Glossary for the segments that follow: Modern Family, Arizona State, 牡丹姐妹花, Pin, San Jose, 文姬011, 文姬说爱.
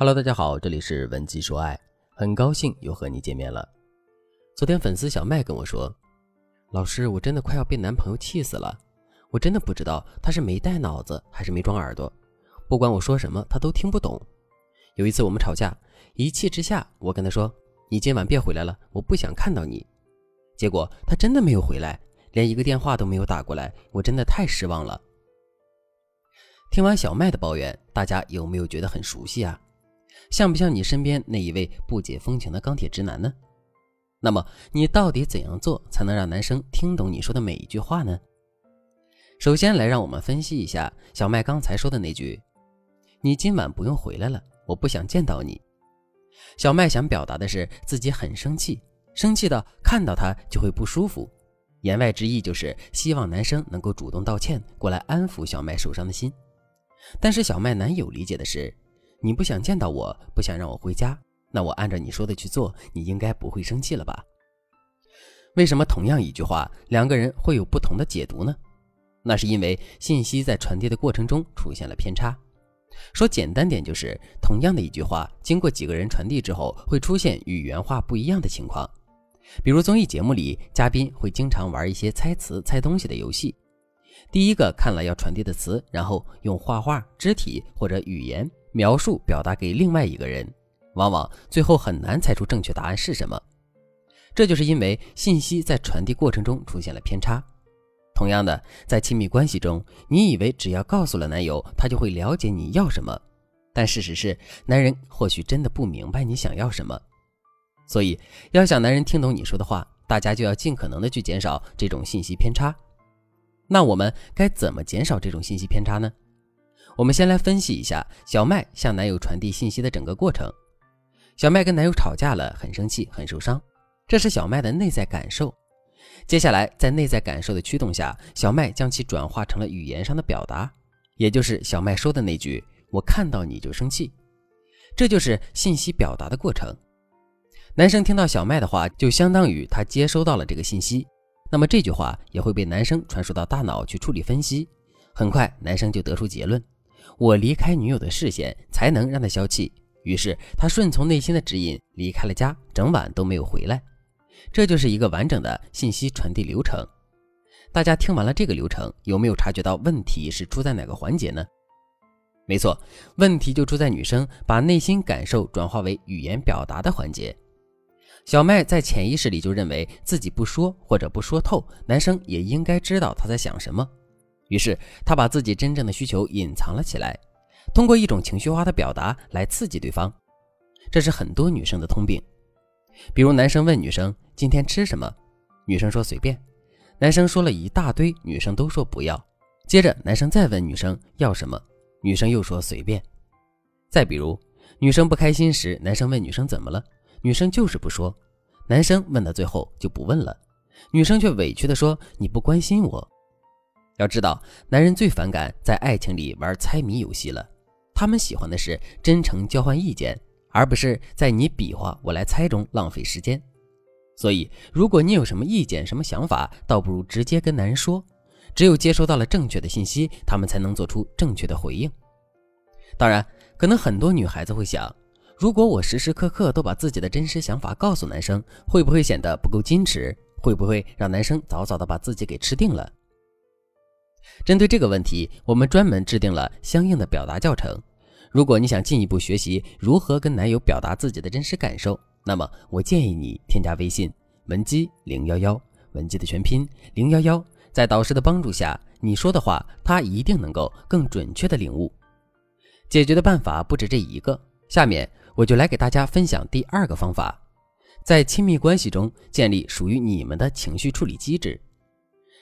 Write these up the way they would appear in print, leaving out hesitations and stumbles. Hello， 大家好，这里是文姬说爱，很高兴又和你见面了。昨天粉丝小麦跟我说，老师，我真的快要被男朋友气死了，我真的不知道他是没带脑子还是没装耳朵，不管我说什么他都听不懂。有一次我们吵架，一气之下我跟他说，你今晚别回来了，我不想看到你。结果他真的没有回来，连一个电话都没有打过来，我真的太失望了。听完小麦的抱怨，大家有没有觉得很熟悉啊？像不像你身边那一位不解风情的钢铁直男呢？那么你到底怎样做才能让男生听懂你说的每一句话呢？首先来让我们分析一下小麦刚才说的那句，你今晚不用回来了，我不想见到你。小麦想表达的是自己很生气，生气到看到他就会不舒服，言外之意就是希望男生能够主动道歉过来安抚小麦受伤的心。但是小麦男友理解的是，你不想见到我，不想让我回家，那我按照你说的去做，你应该不会生气了吧？为什么同样一句话，两个人会有不同的解读呢？那是因为信息在传递的过程中出现了偏差。说简单点就是，同样的一句话，经过几个人传递之后，会出现与原话不一样的情况。比如综艺节目里，嘉宾会经常玩一些猜词、猜东西的游戏。第一个看了要传递的词，然后用画画、肢体或者语言描述表达给另外一个人，往往最后很难猜出正确答案是什么。这就是因为信息在传递过程中出现了偏差。同样的，在亲密关系中，你以为只要告诉了男友，他就会了解你要什么，但事实是，男人或许真的不明白你想要什么。所以，要想男人听懂你说的话，大家就要尽可能的去减少这种信息偏差。那我们该怎么减少这种信息偏差呢？我们先来分析一下小麦向男友传递信息的整个过程。小麦跟男友吵架了，很生气，很受伤，这是小麦的内在感受。接下来在内在感受的驱动下，小麦将其转化成了语言上的表达，也就是小麦说的那句，我看到你就生气。这就是信息表达的过程。男生听到小麦的话，就相当于他接收到了这个信息，那么这句话也会被男生传输到大脑去处理分析。很快男生就得出结论，我离开女友的视线才能让她消气，于是他顺从内心的指引离开了家，整晚都没有回来。这就是一个完整的信息传递流程。大家听完了这个流程，有没有察觉到问题是出在哪个环节呢？没错，问题就出在女生把内心感受转化为语言表达的环节。小麦在潜意识里就认为自己不说或者不说透，男生也应该知道他在想什么，于是他把自己真正的需求隐藏了起来，通过一种情绪化的表达来刺激对方。这是很多女生的通病。比如男生问女生今天吃什么，女生说随便，男生说了一大堆，女生都说不要，接着男生再问女生要什么，女生又说随便。再比如女生不开心时，男生问女生怎么了，女生就是不说，男生问到最后就不问了，女生却委屈地说你不关心我。要知道，男人最反感在爱情里玩猜谜游戏了，他们喜欢的是真诚交换意见，而不是在你比划我来猜中浪费时间。所以如果你有什么意见什么想法，倒不如直接跟男人说，只有接收到了正确的信息，他们才能做出正确的回应。当然，可能很多女孩子会想，如果我时时刻刻都把自己的真实想法告诉男生，会不会显得不够矜持，会不会让男生早早的把自己给吃定了？针对这个问题，我们专门制定了相应的表达教程。如果你想进一步学习如何跟男友表达自己的真实感受，那么我建议你添加微信文姬011，文姬的全拼011，在导师的帮助下，你说的话他一定能够更准确的领悟。解决的办法不止这一个，下面我就来给大家分享第二个方法，在亲密关系中建立属于你们的情绪处理机制。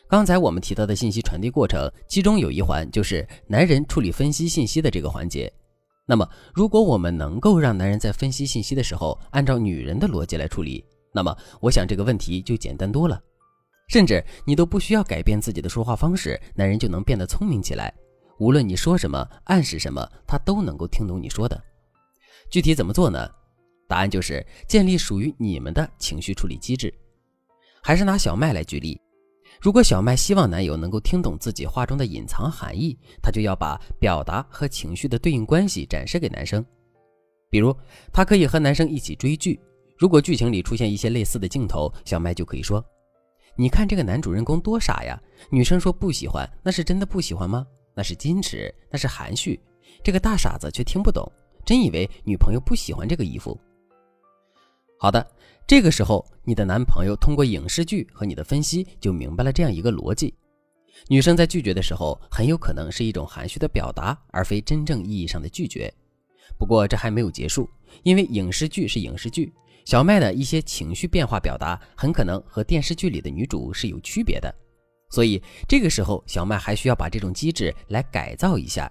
刚才我们提到的信息传递过程，其中有一环就是男人处理分析信息的这个环节。那么如果我们能够让男人在分析信息的时候按照女人的逻辑来处理，那么我想这个问题就简单多了，甚至你都不需要改变自己的说话方式，男人就能变得聪明起来，无论你说什么暗示什么，他都能够听懂你说的。具体怎么做呢？答案就是建立属于你们的情绪处理机制。还是拿小麦来举例，如果小麦希望男友能够听懂自己话中的隐藏含义，他就要把表达和情绪的对应关系展示给男生。比如她可以和男生一起追剧，如果剧情里出现一些类似的镜头，小麦就可以说：“你看这个男主人公多傻呀！”女生说不喜欢，那是真的不喜欢吗？那是矜持，那是含蓄。这个大傻子却听不懂，真以为女朋友不喜欢这个衣服。好的，这个时候你的男朋友通过影视剧和你的分析就明白了这样一个逻辑：女生在拒绝的时候，很有可能是一种含蓄的表达，而非真正意义上的拒绝。不过这还没有结束，因为影视剧是影视剧，小麦的一些情绪变化表达很可能和电视剧里的女主是有区别的，所以这个时候小麦还需要把这种机制来改造一下。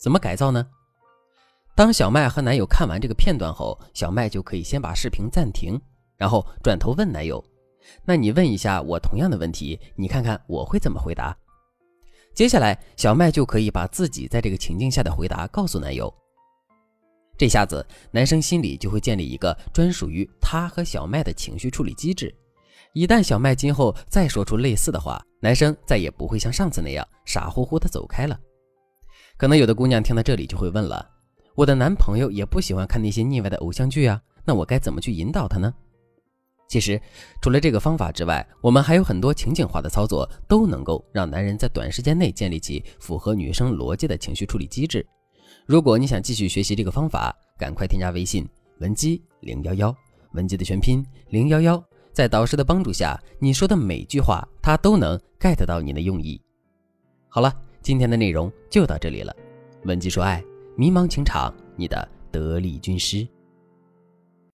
怎么改造呢？当小麦和男友看完这个片段后，小麦就可以先把视频暂停，然后转头问男友：“那你问一下我同样的问题，你看看我会怎么回答。”接下来小麦就可以把自己在这个情境下的回答告诉男友。这下子男生心里就会建立一个专属于他和小麦的情绪处理机制，一旦小麦今后再说出类似的话，男生再也不会像上次那样傻乎乎的走开了。可能有的姑娘听到这里就会问了，我的男朋友也不喜欢看那些腻歪的偶像剧啊，那我该怎么去引导他呢？其实除了这个方法之外，我们还有很多情景化的操作都能够让男人在短时间内建立起符合女生逻辑的情绪处理机制。如果你想继续学习这个方法，赶快添加微信文姬011，文姬的全拼011，在导师的帮助下，你说的每句话他都能 get 到你的用意。好了，今天的内容就到这里了。文姬说爱，迷茫情场，你的得力军师。